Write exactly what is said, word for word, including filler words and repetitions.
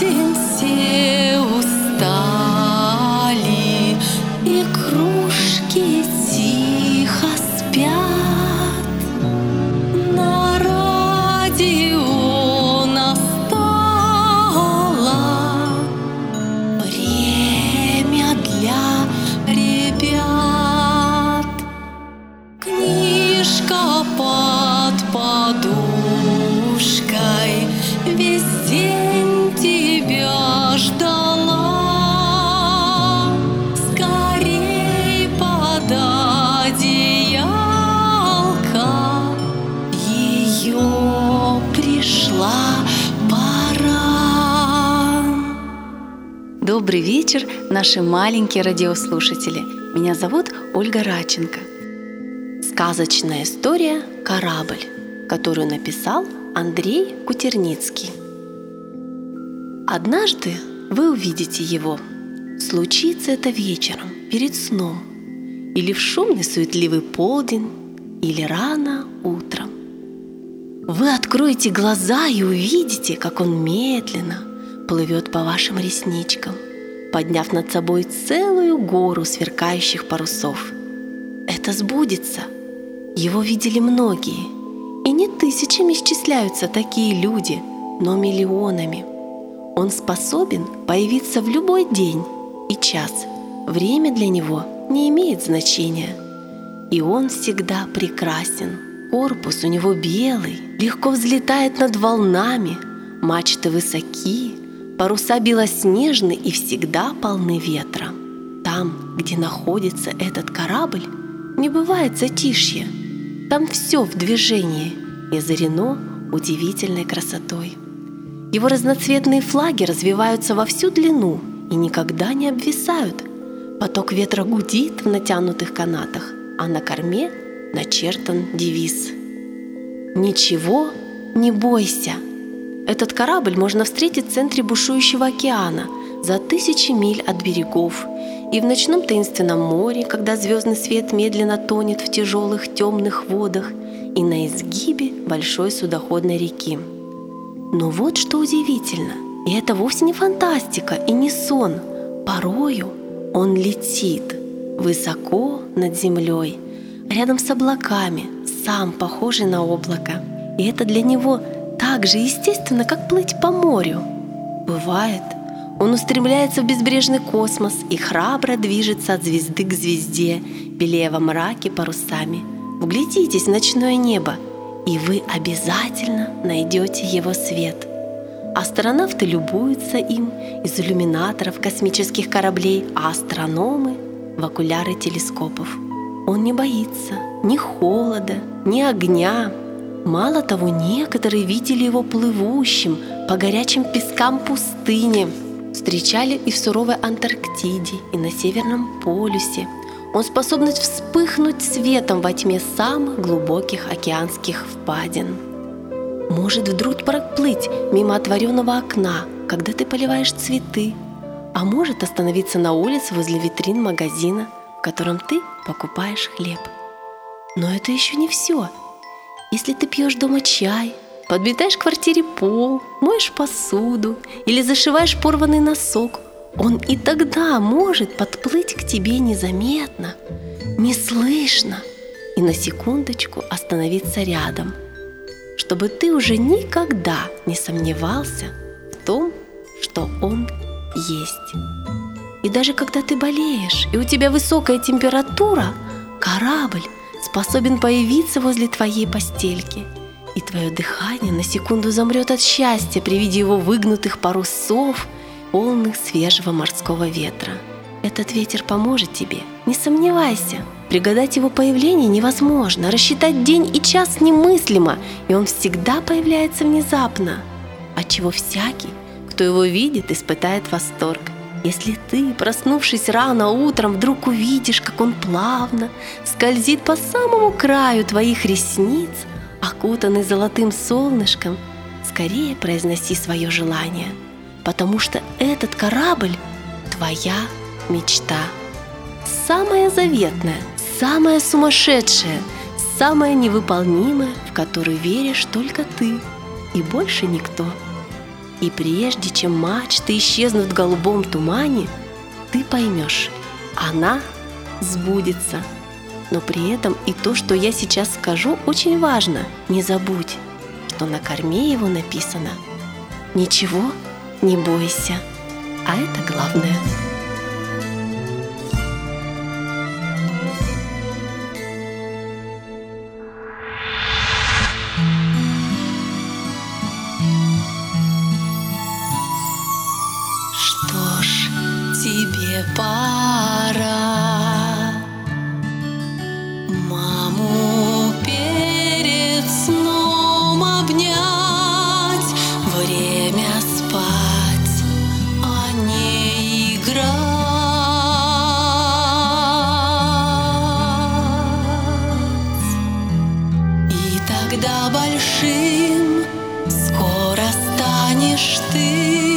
Песен все устали, и кружки тихо спят. На радио настало время для ребят. Книжка под подушкой весь день тебя ждала, скорей под одеялко, ее пришла пора. Добрый вечер, наши маленькие радиослушатели. Меня зовут Ольга Радченко. Сказочная история «Корабль», которую написал Андрей Кутерницкий. Однажды вы увидите его. Случится это вечером, перед сном, или в шумный суетливый полдень, или рано утром. Вы откроете глаза и увидите, как он медленно плывет по вашим ресничкам, подняв над собой целую гору сверкающих парусов. Это сбудется. Его видели многие. И не тысячами исчисляются такие люди, но миллионами. Он способен появиться в любой день и час. Время для него не имеет значения. И он всегда прекрасен. Корпус у него белый, легко взлетает над волнами. Мачты высоки, паруса белоснежны и всегда полны ветра. Там, где находится этот корабль, не бывает затишья. Там все в движении и озарено удивительной красотой. Его разноцветные флаги развиваются во всю длину и никогда не обвисают. Поток ветра гудит в натянутых канатах, а на корме начертан девиз: «Ничего не бойся». Этот корабль можно встретить в центре бушующего океана, за тысячи миль от берегов, и в ночном таинственном море, когда звездный свет медленно тонет в тяжелых темных водах, и на изгибе большой судоходной реки. Но вот что удивительно, и это вовсе не фантастика и не сон. Порою он летит высоко над землей, рядом с облаками, сам похожий на облако. И это для него так же естественно, как плыть по морю. Бывает, он устремляется в безбрежный космос и храбро движется от звезды к звезде, белея во мраке парусами. Вглядитесь в ночное небо, и вы обязательно найдете его свет. Астронавты любуются им из иллюминаторов космических кораблей, а астрономы — в окуляры телескопов. Он не боится ни холода, ни огня. Мало того, некоторые видели его плывущим по горячим пескам пустыни. Встречали и в суровой Антарктиде, и на Северном полюсе. Он способен вспыхнуть светом во тьме самых глубоких океанских впадин. Может вдруг проплыть мимо отворенного окна, когда ты поливаешь цветы, а может остановиться на улице возле витрин магазина, в котором ты покупаешь хлеб. Но это еще не все. Если ты пьешь дома чай, подметаешь в квартире пол, моешь посуду или зашиваешь порванный носок, он и тогда может подплыть к тебе незаметно, неслышно и на секундочку остановиться рядом, чтобы ты уже никогда не сомневался в том, что он есть. И даже когда ты болеешь и у тебя высокая температура, корабль способен появиться возле твоей постельки, и твое дыхание на секунду замрет от счастья при виде его выгнутых парусов, полных свежего морского ветра. Этот ветер поможет тебе, не сомневайся. Пригадать его появление невозможно, рассчитать день и час немыслимо, и он всегда появляется внезапно, отчего всякий, кто его видит, испытает восторг. Если ты, проснувшись рано утром, вдруг увидишь, как он плавно скользит по самому краю твоих ресниц, окутанный золотым солнышком, скорее произноси свое желание. Потому что этот корабль — твоя мечта. Самая заветная, самая сумасшедшая, самая невыполнимая, в которую веришь только ты и больше никто. И прежде чем мачты исчезнут в голубом тумане, ты поймешь, она сбудется. Но при этом и то, что я сейчас скажу, очень важно. Не забудь, что на корме его написано: «Ничего не бойся». А это главное. Что ж, тебе пора, маму перед сном обнять, время спать, а не играть. И тогда большим скоро станешь ты.